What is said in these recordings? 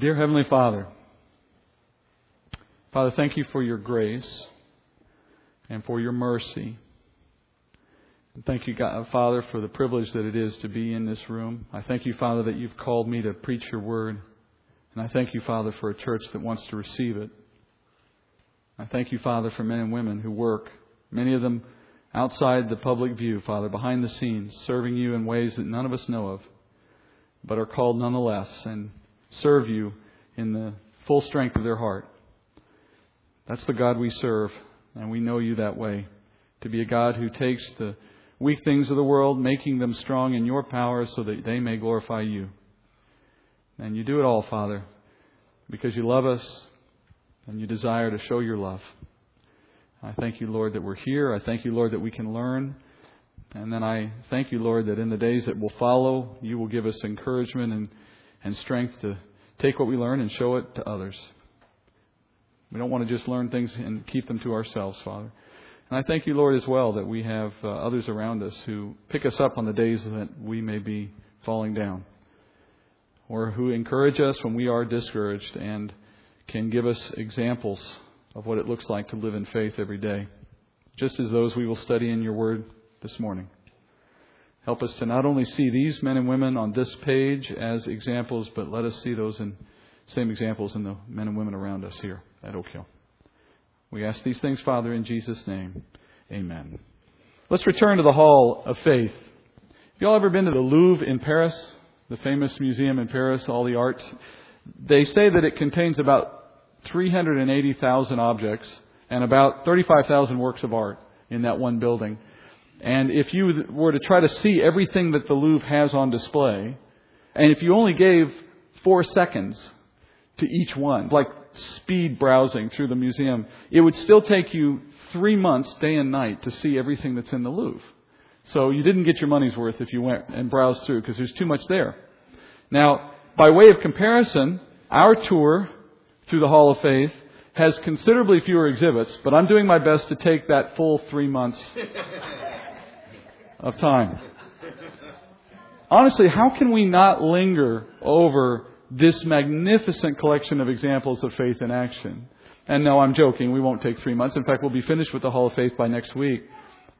Dear Heavenly Father, Father, thank you for your grace and for your mercy. And thank you, God, Father, for the privilege that it is to be in this room. I thank you, Father, that you've called me to preach your word. And I thank you, Father, for a church that wants to receive it. I thank you, Father, for men and women who work, many of them outside the public view, Father, behind the scenes, serving you in ways that none of us know of, but are called nonetheless and serve you in the full strength of their heart. That's the God we serve, and we know you that way, to be a God who takes the weak things of the world, making them strong in your power so that they may glorify you. And you do it all, Father, because you love us and you desire to show your love. I thank you, Lord, that we're here. I thank you, Lord, that we can learn. And then I thank you, Lord, that in the days that will follow, you will give us encouragement and strength to take what we learn and show it to others. We don't want to just learn things and keep them to ourselves, Father. And I thank you, Lord, as well, that we have others around us who pick us up on the days that we may be falling down, or who encourage us when we are discouraged and can give us examples of what it looks like to live in faith every day, just as those we will study in your word this morning. Help us to not only see these men and women on this page as examples, but let us see those same examples in the men and women around us here at Oak Hill. We ask these things, Father, in Jesus' name. Amen. Let's return to the Hall of Faith. Have you all ever been to the Louvre in Paris, the famous museum in Paris, all the art? They say that it contains about 380,000 objects and about 35,000 works of art in that one building. And if you were to try to see everything that the Louvre has on display, and if you only gave 4 seconds to each one, like speed browsing through the museum, it would still take you 3 months, day and night, to see everything that's in the Louvre. So you didn't get your money's worth if you went and browsed through, because there's too much there. Now, by way of comparison, our tour through the Hall of Faith has considerably fewer exhibits, but I'm doing my best to take that full 3 months of time. Honestly, how can we not linger over this magnificent collection of examples of faith in action? And no, I'm joking. We won't take 3 months. In fact, we'll be finished with the Hall of Faith by next week.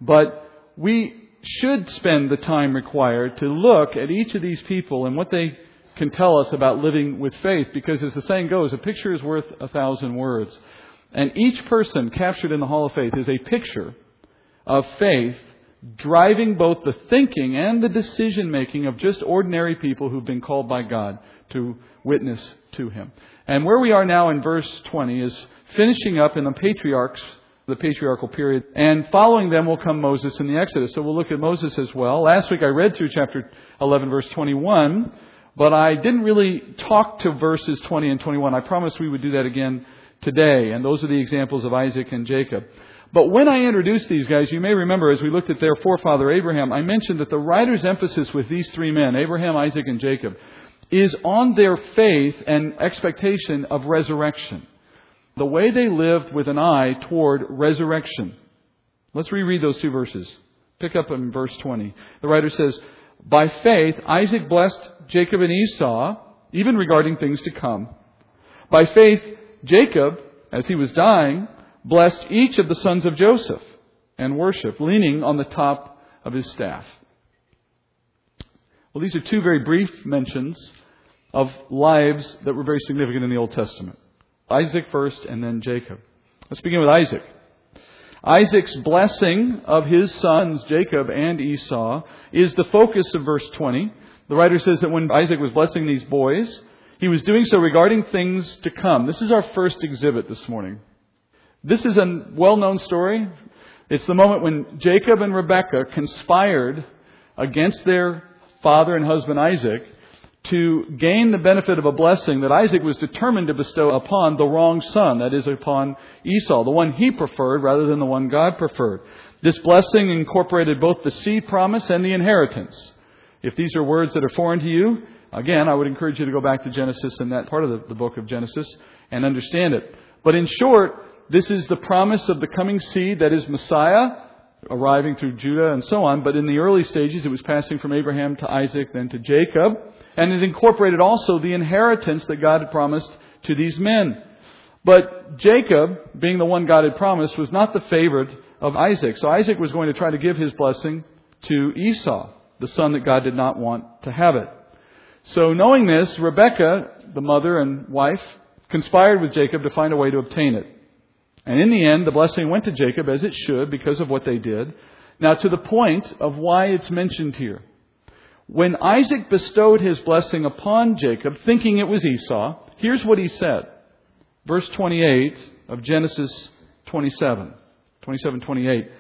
But we should spend the time required to look at each of these people and what they can tell us about living with faith, because as the saying goes, a picture is worth 1,000 words. And each person captured in the Hall of Faith is a picture of faith driving both the thinking and the decision making of just ordinary people who've been called by God to witness to him. And where we are now in verse 20 is finishing up in the patriarchs, the patriarchal period, and following them will come Moses in the Exodus. So we'll look at Moses as well. Last week I read through chapter 11, verse 21, but I didn't really talk to verses 20 and 21. I promised we would do that again today. And those are the examples of Isaac and Jacob. But when I introduced these guys, you may remember as we looked at their forefather Abraham, I mentioned that the writer's emphasis with these three men, Abraham, Isaac, and Jacob, is on their faith and expectation of resurrection. The way they lived with an eye toward resurrection. Let's reread those two verses. Pick up in verse 20. The writer says, "By faith, Isaac blessed Jacob and Esau, even regarding things to come. By faith, Jacob, as he was dying, blessed each of the sons of Joseph and worshiped, leaning on the top of his staff." Well, these are two very brief mentions of lives that were very significant in the Old Testament. Isaac first and then Jacob. Let's begin with Isaac. Isaac's blessing of his sons Jacob and Esau is the focus of verse 20. The writer says that when Isaac was blessing these boys, he was doing so regarding things to come. This is our first exhibit this morning. This is a well-known story. It's the moment when Jacob and Rebekah conspired against their father and husband Isaac to gain the benefit of a blessing that Isaac was determined to bestow upon the wrong son, that is, upon Esau, the one he preferred rather than the one God preferred. This blessing incorporated both the seed promise and the inheritance. If these are words that are foreign to you, again, I would encourage you to go back to Genesis and that part of the book of Genesis and understand it. But in short, this is the promise of the coming seed, that is Messiah, arriving through Judah and so on. But in the early stages, it was passing from Abraham to Isaac, then to Jacob. And it incorporated also the inheritance that God had promised to these men. But Jacob, being the one God had promised, was not the favorite of Isaac. So Isaac was going to try to give his blessing to Esau, the son that God did not want to have it. So knowing this, Rebekah, the mother and wife, conspired with Jacob to find a way to obtain it. And in the end, the blessing went to Jacob, as it should, because of what they did. Now, to the point of why it's mentioned here. When Isaac bestowed his blessing upon Jacob, thinking it was Esau, here's what he said. Verse 28 of Genesis 27, 28.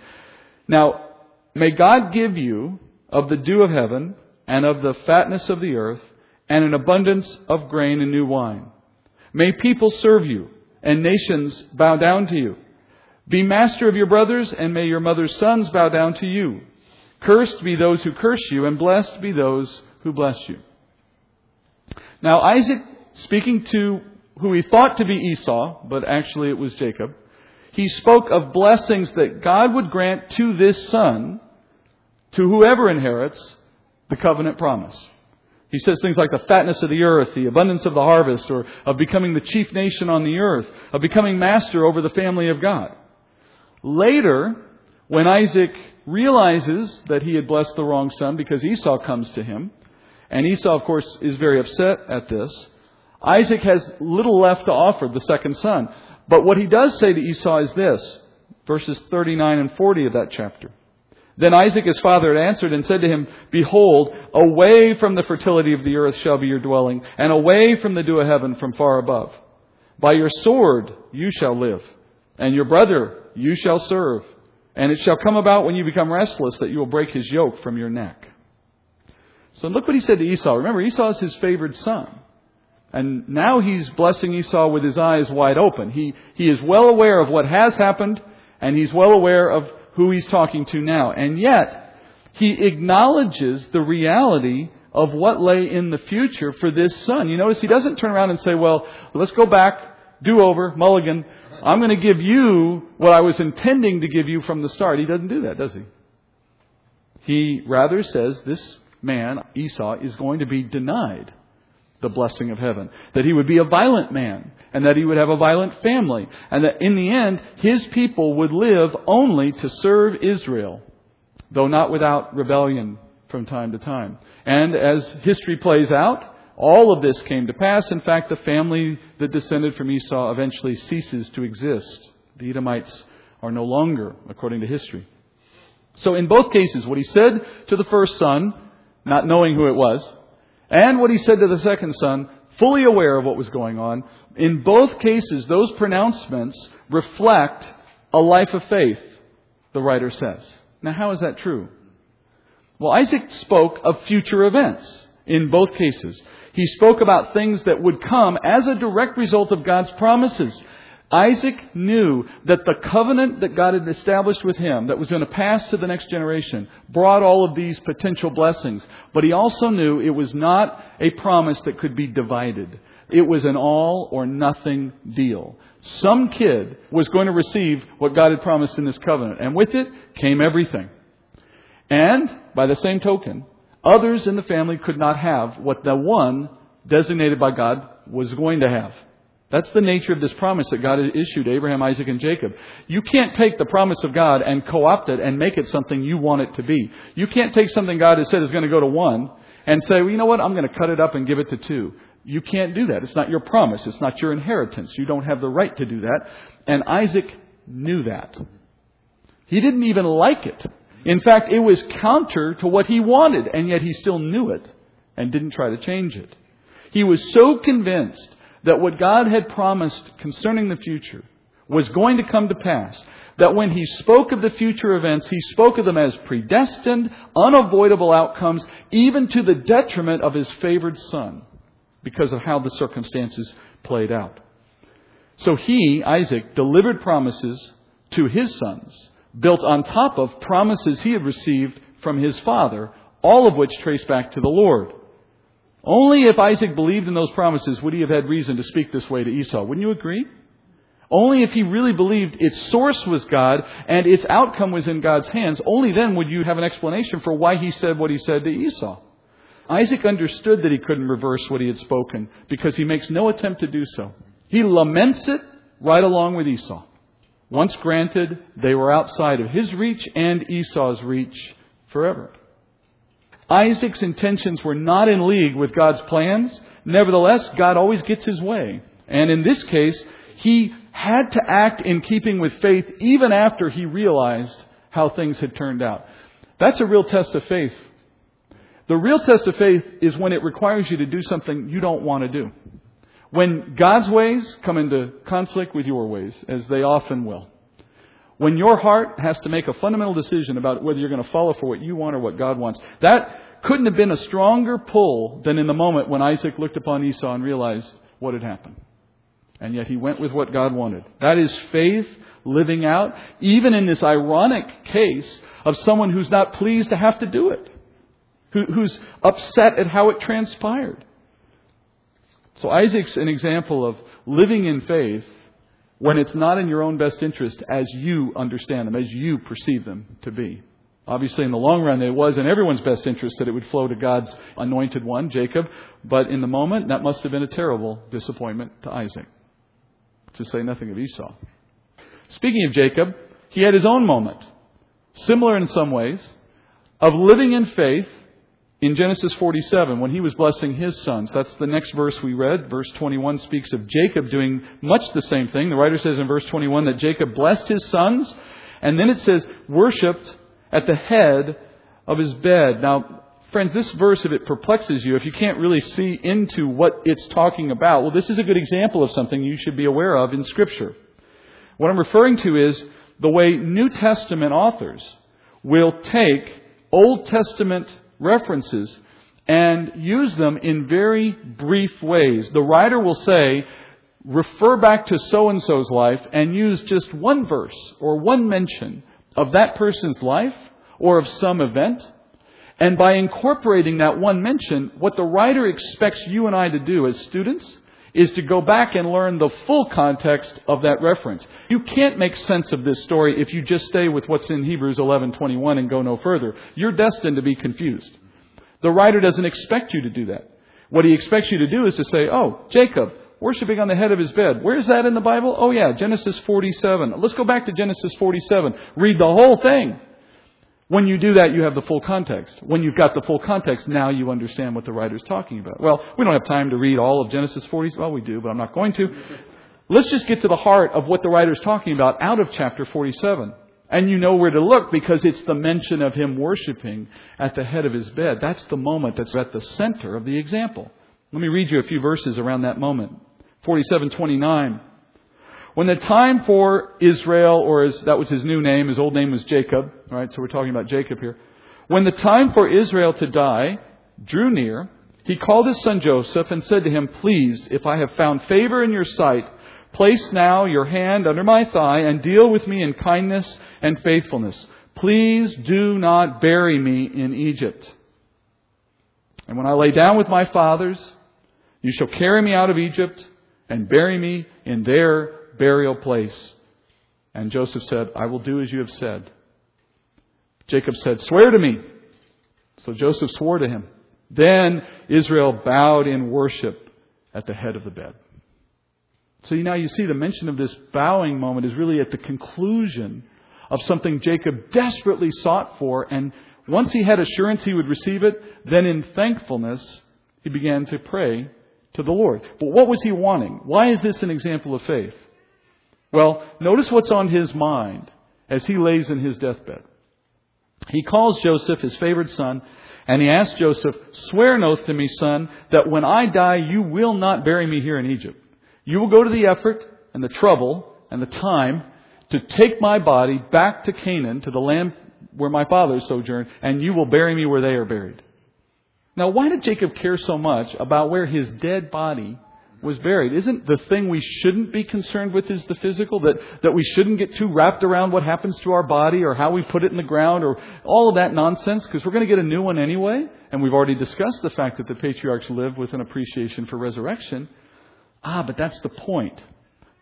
Now, may God give you of the dew of heaven and of the fatness of the earth and an abundance of grain and new wine. May people serve you and nations bow down to you. Be master of your brothers, and may your mother's sons bow down to you. Cursed be those who curse you, and blessed be those who bless you. Now Isaac, speaking to who he thought to be Esau, but actually it was Jacob, he spoke of blessings that God would grant to this son, to whoever inherits the covenant promise. He says things like the fatness of the earth, the abundance of the harvest, or of becoming the chief nation on the earth, of becoming master over the family of God. Later, when Isaac realizes that he had blessed the wrong son because Esau comes to him, and Esau, of course, is very upset at this, Isaac has little left to offer the second son. But what he does say to Esau is this, verses 39 and 40 of that chapter. Then Isaac his father had answered and said to him, Behold, away from the fertility of the earth shall be your dwelling, and away from the dew of heaven from far above. By your sword you shall live, and your brother you shall serve. And it shall come about when you become restless that you will break his yoke from your neck. So look what he said to Esau. Remember, Esau is his favored son. And now he's blessing Esau with his eyes wide open. He is well aware of what has happened, and he's well aware of who he's talking to now. And yet, he acknowledges the reality of what lay in the future for this son. You notice he doesn't turn around and say, well, let's go back, do over, mulligan. I'm going to give you what I was intending to give you from the start. He doesn't do that, does he? He rather says this man, Esau, is going to be denied the blessing of heaven, that he would be a violent man, and that he would have a violent family, and that in the end, his people would live only to serve Israel, though not without rebellion from time to time. And as history plays out, all of this came to pass. In fact, the family that descended from Esau eventually ceases to exist. The Edomites are no longer, according to history. So in both cases, what he said to the first son, not knowing who it was, and what he said to the second son, fully aware of what was going on, in both cases, those pronouncements reflect a life of faith, the writer says. Now, how is that true? Well, Isaac spoke of future events in both cases. He spoke about things that would come as a direct result of God's promises. Isaac knew that the covenant that God had established with him, that was going to pass to the next generation, brought all of these potential blessings. But he also knew it was not a promise that could be divided. It was an all or nothing deal. Some kid was going to receive what God had promised in this covenant, and with it came everything. And by the same token, others in the family could not have what the one designated by God was going to have. That's the nature of this promise that God had issued to Abraham, Isaac, and Jacob. You can't take the promise of God and co-opt it and make it something you want it to be. You can't take something God has said is going to go to one and say, well, you know what, I'm going to cut it up and give it to two. You can't do that. It's not your promise. It's not your inheritance. You don't have the right to do that. And Isaac knew that. He didn't even like it. In fact, it was counter to what he wanted, and yet he still knew it and didn't try to change it. He was so convinced that what God had promised concerning the future was going to come to pass, that when he spoke of the future events, he spoke of them as predestined, unavoidable outcomes, even to the detriment of his favored son, because of how the circumstances played out. So he, Isaac, delivered promises to his sons, built on top of promises he had received from his father, all of which trace back to the Lord. Only if Isaac believed in those promises would he have had reason to speak this way to Esau. Wouldn't you agree? Only if he really believed its source was God and its outcome was in God's hands, only then would you have an explanation for why he said what he said to Esau. Isaac understood that he couldn't reverse what he had spoken because he makes no attempt to do so. He laments it right along with Esau. Once granted, they were outside of his reach and Esau's reach forever. Isaac's intentions were not in league with God's plans. Nevertheless, God always gets his way. And in this case, he had to act in keeping with faith even after he realized how things had turned out. That's a real test of faith. The real test of faith is when it requires you to do something you don't want to do. When God's ways come into conflict with your ways, as they often will. When your heart has to make a fundamental decision about whether you're going to follow for what you want or what God wants. That couldn't have been a stronger pull than in the moment when Isaac looked upon Esau and realized what had happened. And yet he went with what God wanted. That is faith living out, even in this ironic case of someone who's not pleased to have to do it, who's upset at how it transpired. So Isaac's an example of living in faith when it's not in your own best interest as you understand them, as you perceive them to be. Obviously, in the long run, it was in everyone's best interest that it would flow to God's anointed one, Jacob. But in the moment, that must have been a terrible disappointment to Isaac, to say nothing of Esau. Speaking of Jacob, he had his own moment, similar in some ways, of living in faith. In Genesis 47, when he was blessing his sons, that's the next verse we read. Verse 21 speaks of Jacob doing much the same thing. The writer says in verse 21 that Jacob blessed his sons, and then it says, worshipped at the head of his bed. Now, friends, this verse, if it perplexes you, if you can't really see into what it's talking about, well, this is a good example of something you should be aware of in Scripture. What I'm referring to is the way New Testament authors will take Old Testament references and use them in very brief ways. The writer will say, refer back to so-and-so's life and use just one verse or one mention of that person's life or of some event. And by incorporating that one mention, what the writer expects you and I to do as students is to go back and learn the full context of that reference. You can't make sense of this story if you just stay with what's in Hebrews 11:21 and go no further. You're destined to be confused. The writer doesn't expect you to do that. What he expects you to do is to say, oh, Jacob, worshipping on the head of his bed. Where's that in the Bible? Oh, yeah, Genesis 47. Let's go back to Genesis 47. Read the whole thing. When you do that, you have the full context. When you've got the full context, now you understand what the writer's talking about. Well, we don't have time to read all of Genesis 40. Well, we do, but I'm not going to. Let's just get to the heart of what the writer's talking about out of chapter 47. And you know where to look because it's the mention of him worshiping at the head of his bed. That's the moment that's at the center of the example. Let me read you a few verses around that moment. 47:29. When the time for Israel, or as that was his new name, his old name was Jacob, right? So we're talking about Jacob here. When the time for Israel to die drew near, he called his son Joseph and said to him, please, if I have found favor in your sight, place now your hand under my thigh and deal with me in kindness and faithfulness. Please do not bury me in Egypt. And when I lay down with my fathers, you shall carry me out of Egypt and bury me in their burial place. And Joseph said, I will do as you have said. Jacob said, swear to me. So Joseph swore to him. Then Israel bowed in worship at the head of the bed. So now you see the mention of this bowing moment is really at the conclusion of something Jacob desperately sought for. And once he had assurance he would receive it, then in thankfulness he began to pray to the Lord. But what was he wanting? Why is this an example of faith? Well, notice what's on his mind as he lays in his deathbed. He calls Joseph, his favored son, and he asks Joseph, swear an oath to me, son, that when I die, you will not bury me here in Egypt. You will go to the effort and the trouble and the time to take my body back to Canaan, to the land where my fathers sojourned, and you will bury me where they are buried. Now, why did Jacob care so much about where his dead body was buried? Isn't the thing we shouldn't be concerned with is the physical? That we shouldn't get too wrapped around what happens to our body or how we put it in the ground or all of that nonsense, because we're going to get a new one anyway. And we've already discussed the fact that the patriarchs live with an appreciation for resurrection. Ah, but that's the point.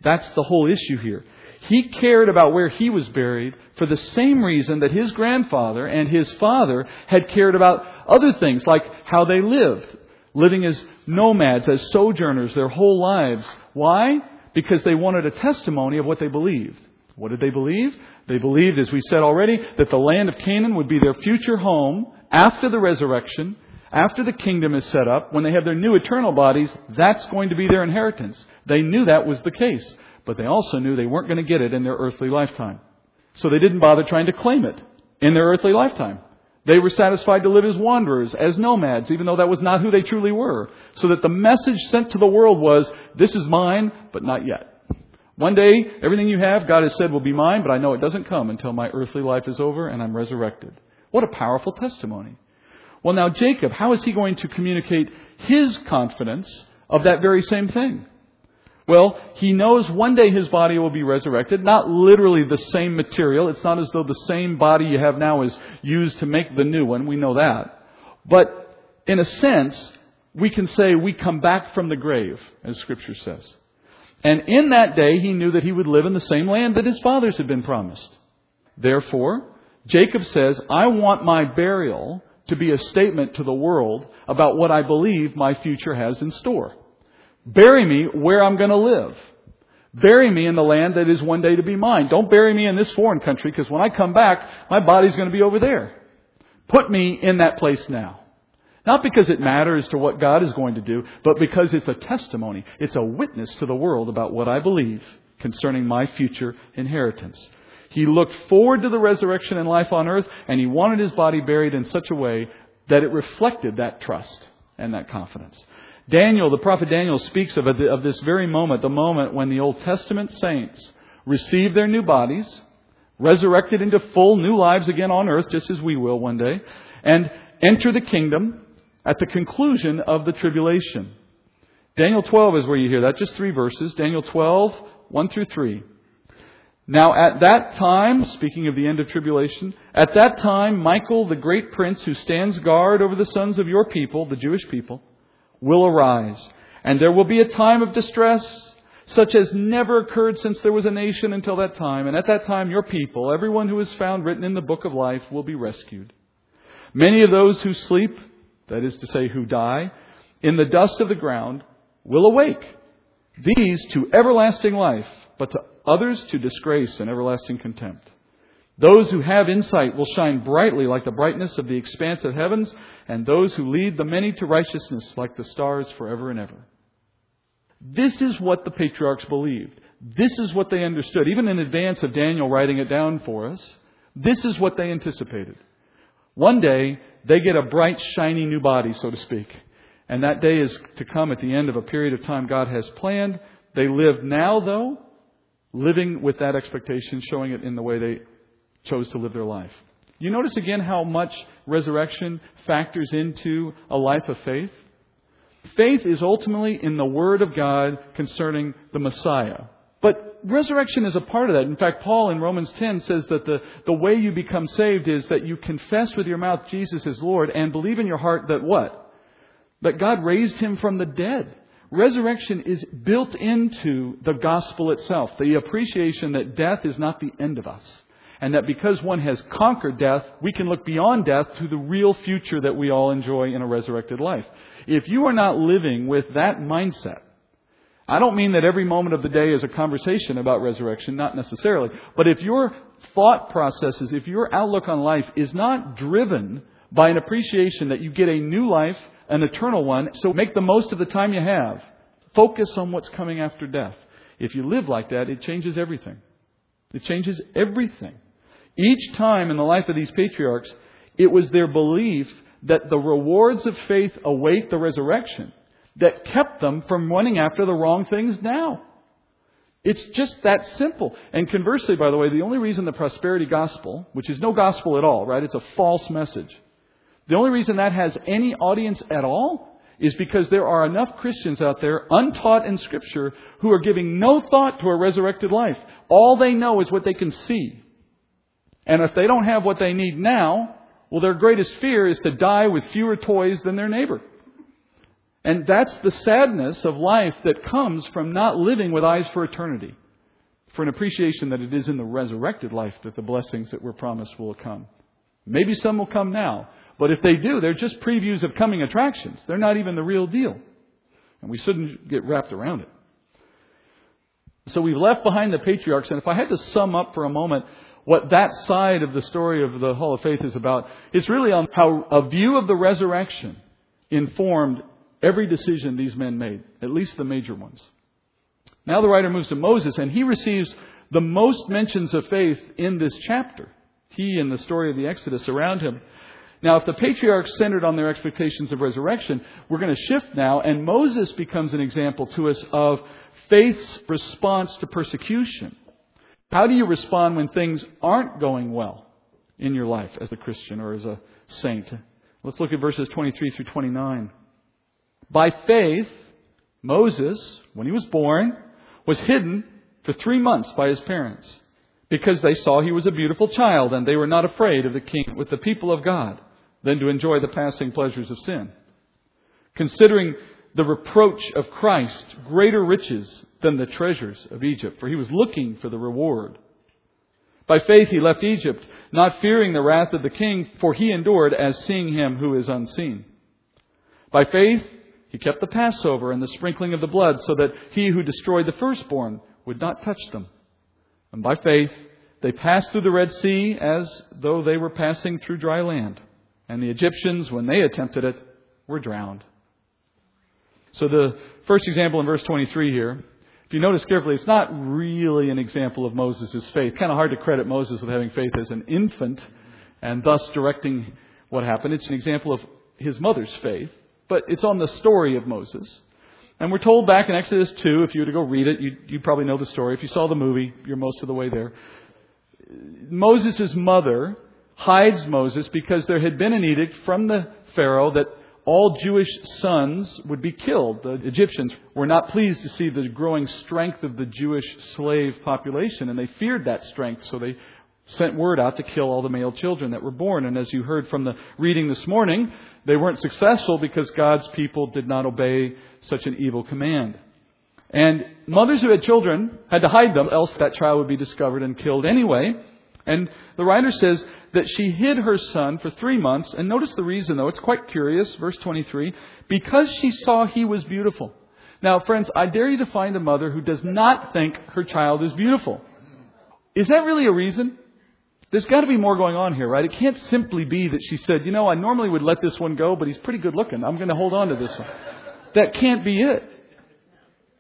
That's the whole issue here. He cared about where he was buried for the same reason that his grandfather and his father had cared about other things, like how they lived, living as nomads, as sojourners their whole lives. Why? Because they wanted a testimony of what they believed. What did they believe? They believed, as we said already, that the land of Canaan would be their future home after the resurrection, after the kingdom is set up, when they have their new eternal bodies. That's going to be their inheritance. They knew that was the case. But they also knew they weren't going to get it in their earthly lifetime. So they didn't bother trying to claim it in their earthly lifetime. They were satisfied to live as wanderers, as nomads, even though that was not who they truly were. So that the message sent to the world was, this is mine, but not yet. One day, everything you have, God has said, will be mine, but I know it doesn't come until my earthly life is over and I'm resurrected. What a powerful testimony. Well, now Jacob, how is he going to communicate his confidence of that very same thing? Well, he knows one day his body will be resurrected, not literally the same material. It's not as though the same body you have now is used to make the new one. We know that. But in a sense, we can say we come back from the grave, as Scripture says. And in that day, he knew that he would live in the same land that his fathers had been promised. Therefore, Jacob says, I want my burial to be a statement to the world about what I believe my future has in store. Bury me where I'm going to live. Bury me in the land that is one day to be mine. Don't bury me in this foreign country, because when I come back, my body's going to be over there. Put me in that place now. Not because it matters to what God is going to do, but because it's a testimony. It's a witness to the world about what I believe concerning my future inheritance. He looked forward to the resurrection and life on earth, and he wanted his body buried in such a way that it reflected that trust and that confidence. Daniel, the prophet Daniel, speaks of this very moment, the moment when the Old Testament saints receive their new bodies, resurrected into full new lives again on earth, just as we will one day, and enter the kingdom at the conclusion of the tribulation. Daniel 12 is where you hear that, just 3 verses. Daniel 12, 1-3. Now at that time, speaking of the end of tribulation, at that time, Michael, the great prince who stands guard over the sons of your people, the Jewish people, will arise, and there will be a time of distress such as never occurred since there was a nation until that time. And at that time, your people, everyone who is found written in the book of life, will be rescued. Many of those who sleep, that is to say, who die, in the dust of the ground will awake. These to everlasting life, but to others to disgrace and everlasting contempt. Those who have insight will shine brightly like the brightness of the expanse of heavens, and those who lead the many to righteousness like the stars forever and ever. This is what the patriarchs believed. This is what they understood, even in advance of Daniel writing it down for us. This is what they anticipated. One day, they get a bright, shiny new body, so to speak. And that day is to come at the end of a period of time God has planned. They live now, though, living with that expectation, showing it in the way they chose to live their life. You notice again how much resurrection factors into a life of faith. Faith is ultimately in the Word of God concerning the Messiah. But resurrection is a part of that. In fact, Paul in Romans 10 says that the way you become saved is that you confess with your mouth Jesus is Lord and believe in your heart that what? That God raised him from the dead. Resurrection is built into the gospel itself. The appreciation that death is not the end of us. And that because one has conquered death, we can look beyond death to the real future that we all enjoy in a resurrected life. If you are not living with that mindset, I don't mean that every moment of the day is a conversation about resurrection, not necessarily. But if your thought processes, if your outlook on life is not driven by an appreciation that you get a new life, an eternal one, so make the most of the time you have. Focus on what's coming after death. If you live like that, it changes everything. It changes everything. Each time in the life of these patriarchs, it was their belief that the rewards of faith await the resurrection that kept them from running after the wrong things now. It's just that simple. And conversely, by the way, the only reason the prosperity gospel, which is no gospel at all, right? It's a false message. The only reason that has any audience at all is because there are enough Christians out there, untaught in Scripture, who are giving no thought to a resurrected life. All they know is what they can see. And if they don't have what they need now, well, their greatest fear is to die with fewer toys than their neighbor. And that's the sadness of life that comes from not living with eyes for eternity, for an appreciation that it is in the resurrected life that the blessings that were promised will come. Maybe some will come now, but if they do, they're just previews of coming attractions. They're not even the real deal. And we shouldn't get wrapped around it. So we've left behind the patriarchs, and if I had to sum up for a moment what that side of the story of the Hall of Faith is about, it's really on how a view of the resurrection informed every decision these men made, at least the major ones. Now the writer moves to Moses, and he receives the most mentions of faith in this chapter. He and the story of the Exodus around him. Now, if the patriarchs centered on their expectations of resurrection, we're going to shift now, and Moses becomes an example to us of faith's response to persecution. How do you respond when things aren't going well in your life as a Christian or as a saint? Let's look at verses 23 through 29. By faith, Moses, when he was born, was hidden for 3 months by his parents, because they saw he was a beautiful child, and they were not afraid of the king with the people of God, than to enjoy the passing pleasures of sin, considering the reproach of Christ greater riches than the treasures of Egypt, for he was looking for the reward. By faith he left Egypt, not fearing the wrath of the king, for he endured as seeing him who is unseen. By faith he kept the Passover and the sprinkling of the blood, so that he who destroyed the firstborn would not touch them. And by faith, they passed through the Red Sea as though they were passing through dry land. And the Egyptians, when they attempted it, were drowned. So the first example in verse 23 here, if you notice carefully, it's not really an example of Moses' faith. Kind of hard to credit Moses with having faith as an infant and thus directing what happened. It's an example of his mother's faith, but it's on the story of Moses. And we're told back in Exodus 2, if you were to go read it, you probably know the story. If you saw the movie, you're most of the way there. Moses' mother hides Moses because there had been an edict from the Pharaoh that all Jewish sons would be killed. The Egyptians were not pleased to see the growing strength of the Jewish slave population, and they feared that strength, so they sent word out to kill all the male children that were born. And as you heard from the reading this morning, they weren't successful because God's people did not obey such an evil command. And mothers who had children had to hide them, else that child would be discovered and killed anyway. And the writer says that she hid her son for 3 months. And notice the reason, though. It's quite curious. Verse 23, because she saw he was beautiful. Now, friends, I dare you to find a mother who does not think her child is beautiful. Is that really a reason? There's got to be more going on here, right? It can't simply be that she said, you know, I normally would let this one go, but he's pretty good looking. I'm going to hold on to this one. That can't be it.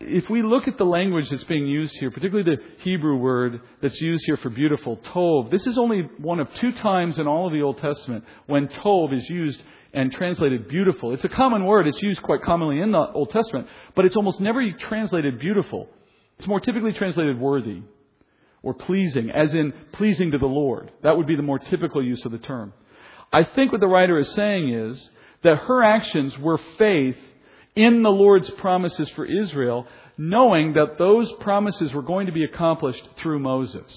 If we look at the language that's being used here, particularly the Hebrew word that's used here for beautiful, tov, this is only one of 2 times in all of the Old Testament when tov is used and translated beautiful. It's a common word. It's used quite commonly in the Old Testament, but it's almost never translated beautiful. It's more typically translated worthy. Or pleasing, as in pleasing to the Lord. That would be the more typical use of the term. I think what the writer is saying is that her actions were faith in the Lord's promises for Israel, knowing that those promises were going to be accomplished through Moses.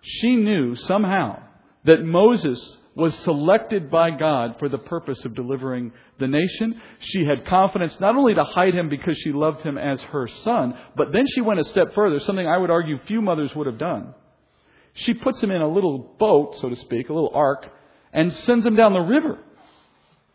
She knew somehow that Moses was selected by God for the purpose of delivering the nation. She had confidence not only to hide him because she loved him as her son, but then she went a step further, something I would argue few mothers would have done. She puts him in a little boat, so to speak, a little ark, and sends him down the river.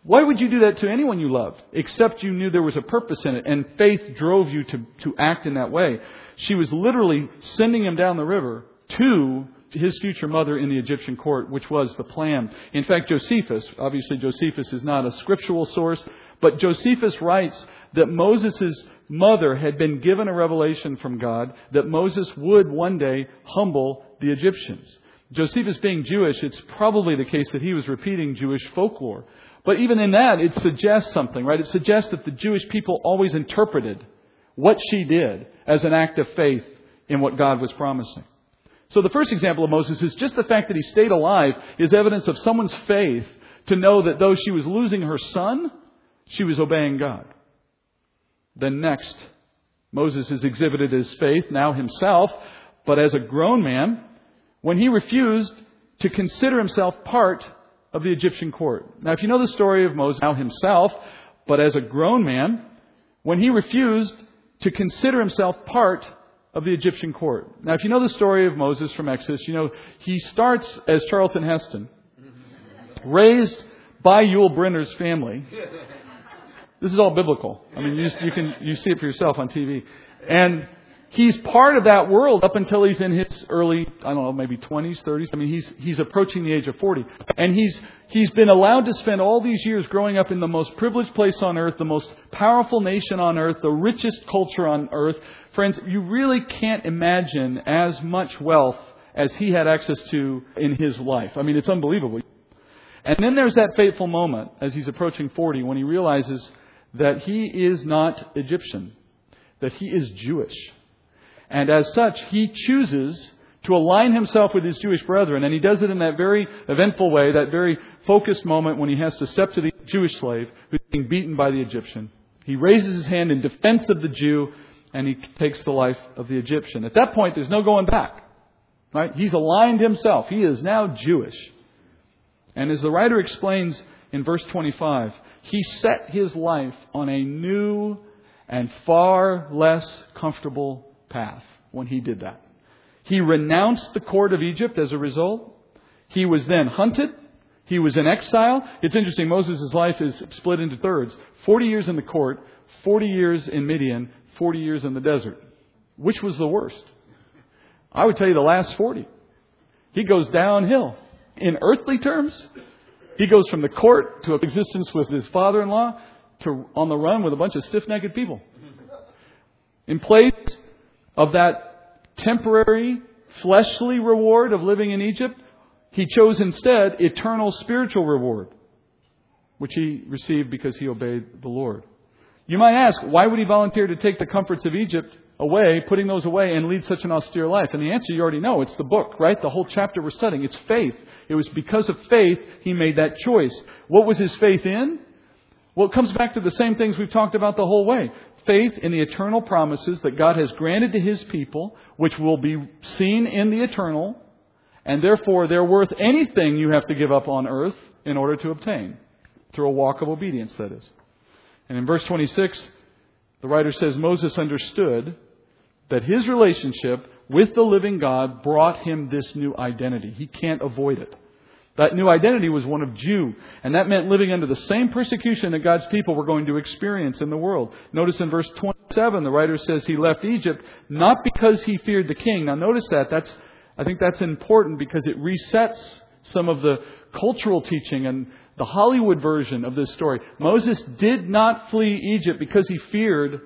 Why would you do that to anyone you loved, except you knew there was a purpose in it, and faith drove you to act in that way? She was literally sending him down the river to his future mother in the Egyptian court, which was the plan. In fact, Josephus is not a scriptural source, but Josephus writes that Moses' mother had been given a revelation from God that Moses would one day humble the Egyptians. Josephus being Jewish, it's probably the case that he was repeating Jewish folklore. But even in that, it suggests something, right? It suggests that the Jewish people always interpreted what she did as an act of faith in what God was promising. So the first example of Moses is just the fact that he stayed alive is evidence of someone's faith to know that though she was losing her son, she was obeying God. Then next, Moses is exhibited his faith, now himself, but as a grown man, when he refused to consider himself part of the Egyptian court. Now, if you know the story of Moses, now himself, but as a grown man, when he refused to consider himself part of the Egyptian court. Now, if you know the story of Moses from Exodus, you know he starts as Charlton Heston, raised by Yul Brynner's family. This is all biblical. I mean, you see it for yourself on TV. And he's part of that world up until he's in his early, I don't know, maybe 20s, 30s. I mean, he's approaching the age of 40. And he's been allowed to spend all these years growing up in the most privileged place on earth, the most powerful nation on earth, the richest culture on earth. Friends, you really can't imagine as much wealth as he had access to in his life. I mean, it's unbelievable. And then there's that fateful moment as he's approaching 40 when he realizes that he is not Egyptian, that he is Jewish. And as such, he chooses to align himself with his Jewish brethren. And he does it in that very eventful way, that very focused moment when he has to step to the Jewish slave who's being beaten by the Egyptian. He raises his hand in defense of the Jew, and he takes the life of the Egyptian. At that point, there's no going back. Right? He's aligned himself. He is now Jewish. And as the writer explains in verse 25, he set his life on a new and far less comfortable path when he did that. He renounced the court of Egypt as a result. He was then hunted. He was in exile. It's interesting, Moses' life is split into thirds. 40 years in the court, 40 years in Midian, 40 years in the desert. Which was the worst? I would tell you the last 40. He goes downhill. In earthly terms, he goes from the court to existence with his father-in-law to on the run with a bunch of stiff-necked people. In place of that temporary fleshly reward of living in Egypt, he chose instead eternal spiritual reward, which he received because he obeyed the Lord. You might ask, why would he volunteer to take the comforts of Egypt away, putting those away, and lead such an austere life? And the answer you already know. It's the book, right? The whole chapter we're studying. It's faith. It was because of faith he made that choice. What was his faith in? Well, it comes back to the same things we've talked about the whole way. Faith in the eternal promises that God has granted to his people, which will be seen in the eternal, and therefore they're worth anything you have to give up on earth in order to obtain, through a walk of obedience, that is. And in verse 26, the writer says Moses understood that his relationship with the living God brought him this new identity. He can't avoid it. That new identity was one of Jew, and that meant living under the same persecution that God's people were going to experience in the world. Notice in verse 27, the writer says he left Egypt not because he feared the king. Now notice that. I think that's important because it resets some of the cultural teaching and the Hollywood version of this story. Moses did not flee Egypt because he feared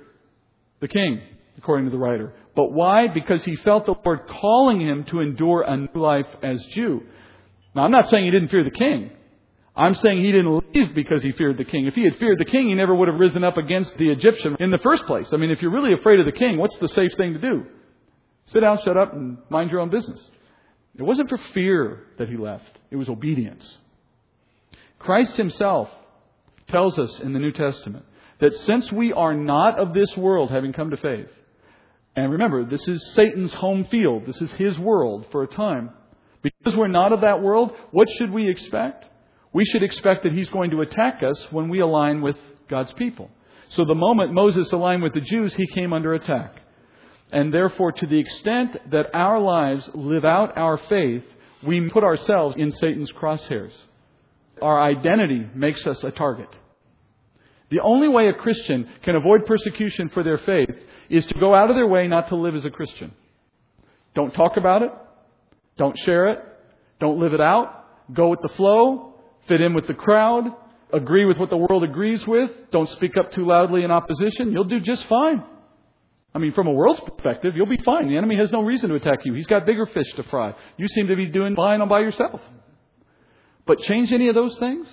the king, according to the writer. But why? Because he felt the Lord calling him to endure a new life as Jew. Now, I'm not saying he didn't fear the king. I'm saying he didn't leave because he feared the king. If he had feared the king, he never would have risen up against the Egyptian in the first place. I mean, if you're really afraid of the king, what's the safe thing to do? Sit down, shut up, and mind your own business. It wasn't for fear that he left. It was obedience. Christ himself tells us in the New Testament that since we are not of this world, having come to faith, and remember, this is Satan's home field. This is his world for a time. Because we're not of that world, what should we expect? We should expect that he's going to attack us when we align with God's people. So the moment Moses aligned with the Jews, he came under attack. And therefore, to the extent that our lives live out our faith, we put ourselves in Satan's crosshairs. Our identity makes us a target. The only way a Christian can avoid persecution for their faith is to go out of their way not to live as a Christian. Don't talk about it. Don't share it. Don't live it out. Go with the flow. Fit in with the crowd. Agree with what the world agrees with. Don't speak up too loudly in opposition. You'll do just fine. I mean, from a world's perspective, you'll be fine. The enemy has no reason to attack you. He's got bigger fish to fry. You seem to be doing fine all by yourself. But change any of those things.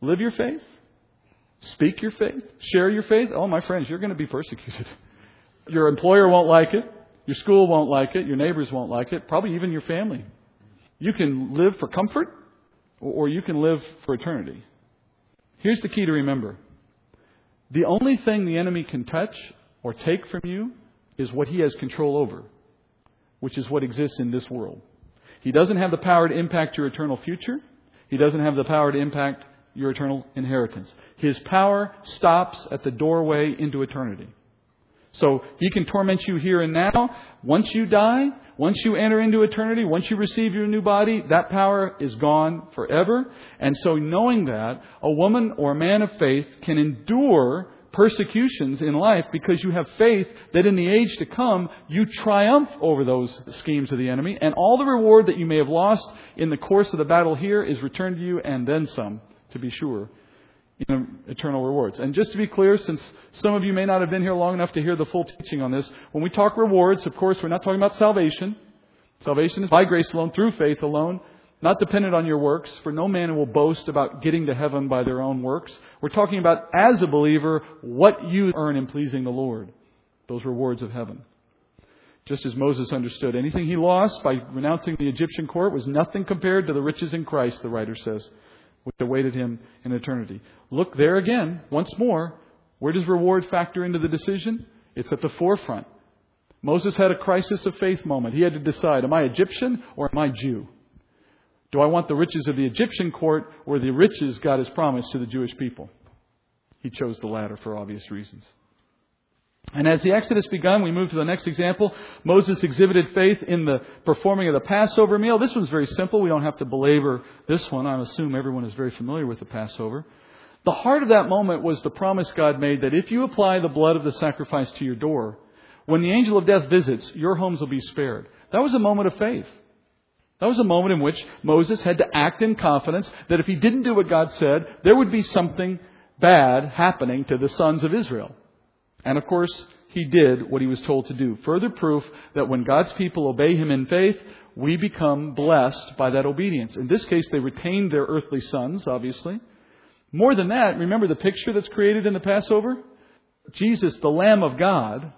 Live your faith. Speak your faith. Share your faith. Oh, my friends, you're going to be persecuted. Your employer won't like it. Your school won't like it. Your neighbors won't like it. Probably even your family. You can live for comfort or you can live for eternity. Here's the key to remember. The only thing the enemy can touch or take from you is what he has control over, which is what exists in this world. He doesn't have the power to impact your eternal future. He doesn't have the power to impact your eternal inheritance. His power stops at the doorway into eternity. So he can torment you here and now. Once you die, once you enter into eternity, once you receive your new body, that power is gone forever. And so knowing that, a woman or a man of faith can endure persecutions in life because you have faith that in the age to come, you triumph over those schemes of the enemy. And all the reward that you may have lost in the course of the battle here is returned to you and then some, to be sure, in eternal rewards. And just to be clear, since some of you may not have been here long enough to hear the full teaching on this, when we talk rewards, of course, we're not talking about salvation. Salvation is by grace alone, through faith alone, not dependent on your works, for no man will boast about getting to heaven by their own works. We're talking about, as a believer, what you earn in pleasing the Lord, those rewards of heaven. Just as Moses understood, anything he lost by renouncing the Egyptian court was nothing compared to the riches in Christ, the writer says, which awaited him in eternity. Look there again, once more, where does reward factor into the decision? It's at the forefront. Moses had a crisis of faith moment. He had to decide, am I Egyptian or am I Jew? Do I want the riches of the Egyptian court or the riches God has promised to the Jewish people? He chose the latter for obvious reasons. And as the Exodus begun, we move to the next example. Moses exhibited faith in the performing of the Passover meal. This one's very simple. We don't have to belabor this one. I assume everyone is very familiar with the Passover. The heart of that moment was the promise God made that if you apply the blood of the sacrifice to your door, when the angel of death visits, your homes will be spared. That was a moment of faith. That was a moment in which Moses had to act in confidence that if he didn't do what God said, there would be something bad happening to the sons of Israel. And of course, he did what he was told to do. Further proof that when God's people obey him in faith, we become blessed by that obedience. In this case, they retained their earthly sons, obviously. More than that, remember the picture that's created in the Passover? Jesus, the Lamb of God.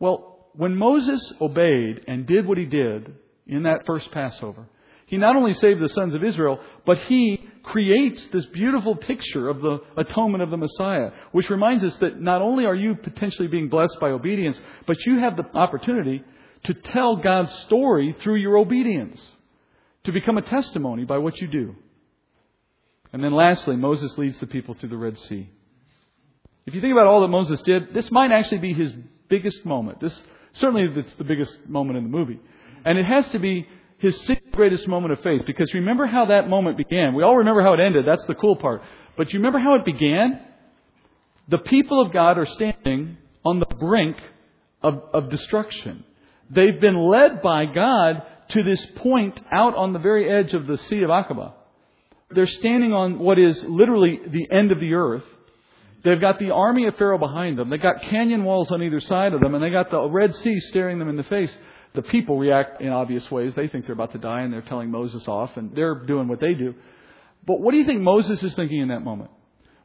Well, when Moses obeyed and did what he did, in that first Passover, he not only saved the sons of Israel, but he creates this beautiful picture of the atonement of the Messiah, which reminds us that not only are you potentially being blessed by obedience, but you have the opportunity to tell God's story through your obedience, to become a testimony by what you do. And then lastly, Moses leads the people through the Red Sea. If you think about all that Moses did, this might actually be his biggest moment. This certainly it's the biggest moment in the movie. And it has to be his sixth greatest moment of faith, because remember how that moment began. We all remember how it ended. That's the cool part. But you remember how it began? The people of God are standing on the brink of destruction. They've been led by God to this point out on the very edge of the Sea of Aqaba. They're standing on what is literally the end of the earth. They've got the army of Pharaoh behind them. They've got canyon walls on either side of them, and they got the Red Sea staring them in the face. The people react in obvious ways. They think they're about to die and they're telling Moses off and they're doing what they do. But what do you think Moses is thinking in that moment?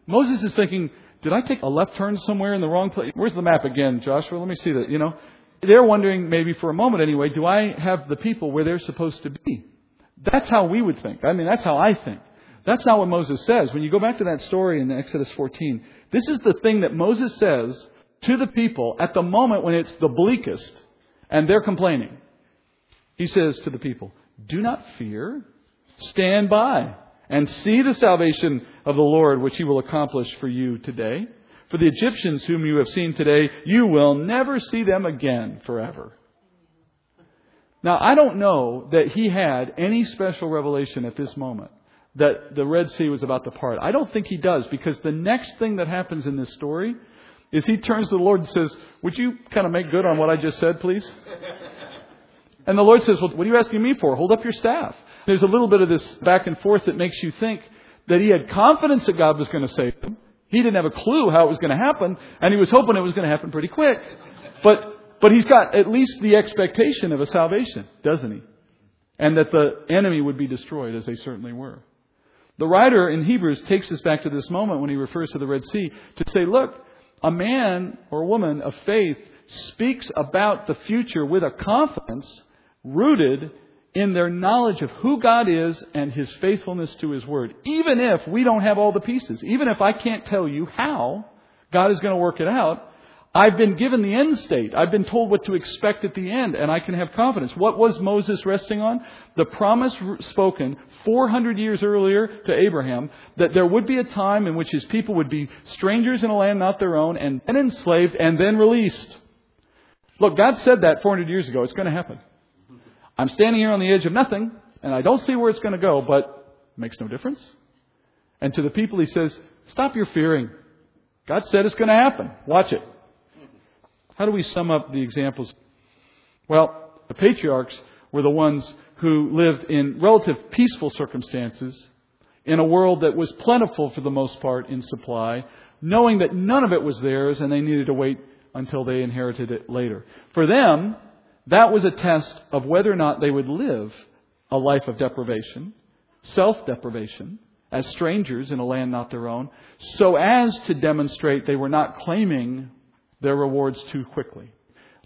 Moses is thinking, did I take a left turn somewhere in the wrong place? Where's the map again, Joshua? Let me see that, They're wondering, maybe for a moment anyway, do I have the people where they're supposed to be? That's how we would think. That's how I think. That's not what Moses says. When you go back to that story in Exodus 14, this is the thing that Moses says to the people at the moment when it's the bleakest. And they're complaining. He says to the people, do not fear. Stand by and see the salvation of the Lord, which he will accomplish for you today. For the Egyptians whom you have seen today, you will never see them again forever. Now, I don't know that he had any special revelation at this moment that the Red Sea was about to part. I don't think he does, because the next thing that happens in this story is he turns to the Lord and says, would you kind of make good on what I just said, please? And the Lord says, well, what are you asking me for? Hold up your staff. There's a little bit of this back and forth that makes you think that he had confidence that God was going to save him. He didn't have a clue how it was going to happen, and he was hoping it was going to happen pretty quick. But he's got at least the expectation of a salvation, doesn't he? And that the enemy would be destroyed, as they certainly were. The writer in Hebrews takes us back to this moment when he refers to the Red Sea to say, look, a man or woman of faith speaks about the future with a confidence rooted in their knowledge of who God is and his faithfulness to his word. Even if we don't have all the pieces, even if I can't tell you how God is going to work it out, I've been given the end state. I've been told what to expect at the end, and I can have confidence. What was Moses resting on? The promise spoken 400 years earlier to Abraham that there would be a time in which his people would be strangers in a land not their own, and then enslaved, and then released. Look, God said that 400 years ago. It's going to happen. I'm standing here on the edge of nothing, and I don't see where it's going to go, but it makes no difference. And to the people, he says, stop your fearing. God said it's going to happen. Watch it. How do we sum up the examples? Well, the patriarchs were the ones who lived in relative peaceful circumstances in a world that was plentiful for the most part in supply, knowing that none of it was theirs and they needed to wait until they inherited it later. For them, that was a test of whether or not they would live a life of deprivation, self-deprivation, as strangers in a land not their own, so as to demonstrate they were not claiming their rewards too quickly.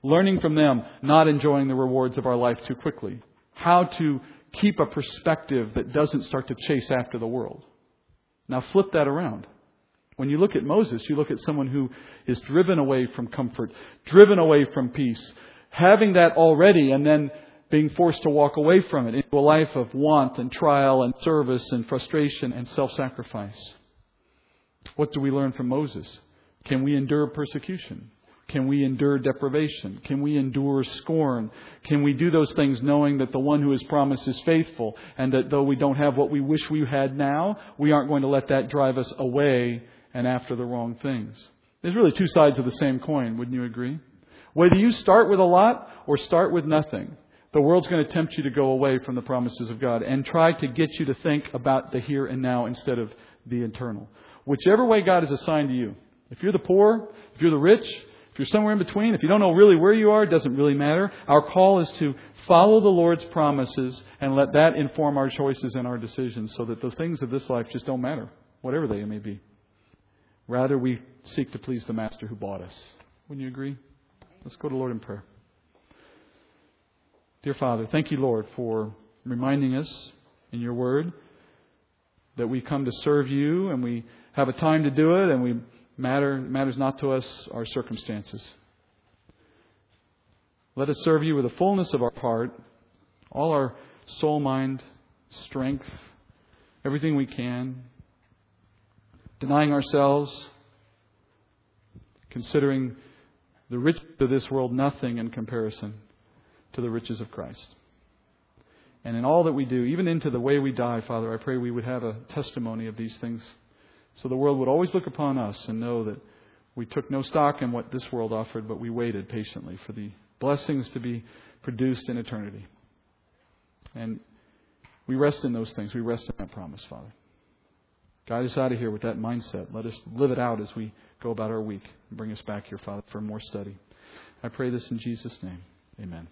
Learning from them, not enjoying the rewards of our life too quickly. How to keep a perspective that doesn't start to chase after the world. Now flip that around. When you look at Moses, you look at someone who is driven away from comfort, driven away from peace, having that already and then being forced to walk away from it into a life of want and trial and service and frustration and self-sacrifice. What do we learn from Moses? Can we endure persecution? Can we endure deprivation? Can we endure scorn? Can we do those things knowing that the one who is promised is faithful, and that though we don't have what we wish we had now, we aren't going to let that drive us away and after the wrong things? There's really two sides of the same coin, wouldn't you agree? Whether you start with a lot or start with nothing, the world's going to tempt you to go away from the promises of God and try to get you to think about the here and now instead of the eternal. Whichever way God has assigned to you, if you're the poor, if you're the rich, if you're somewhere in between, if you don't know really where you are, it doesn't really matter. Our call is to follow the Lord's promises and let that inform our choices and our decisions so that the things of this life just don't matter, whatever they may be. Rather, we seek to please the Master who bought us. Wouldn't you agree? Let's go to the Lord in prayer. Dear Father, thank you, Lord, for reminding us in your word that we come to serve you and we have a time to do it, and it matters not to us our circumstances. Let us serve you with the fullness of our heart, all our soul, mind, strength, everything we can, denying ourselves, considering the riches of this world nothing in comparison to the riches of Christ. And in all that we do, even into the way we die, Father, I pray we would have a testimony of these things, so the world would always look upon us and know that we took no stock in what this world offered, but we waited patiently for the blessings to be produced in eternity. And we rest in those things. We rest in that promise, Father. Guide us out of here with that mindset. Let us live it out as we go about our week. And bring us back here, Father, for more study. I pray this in Jesus' name. Amen.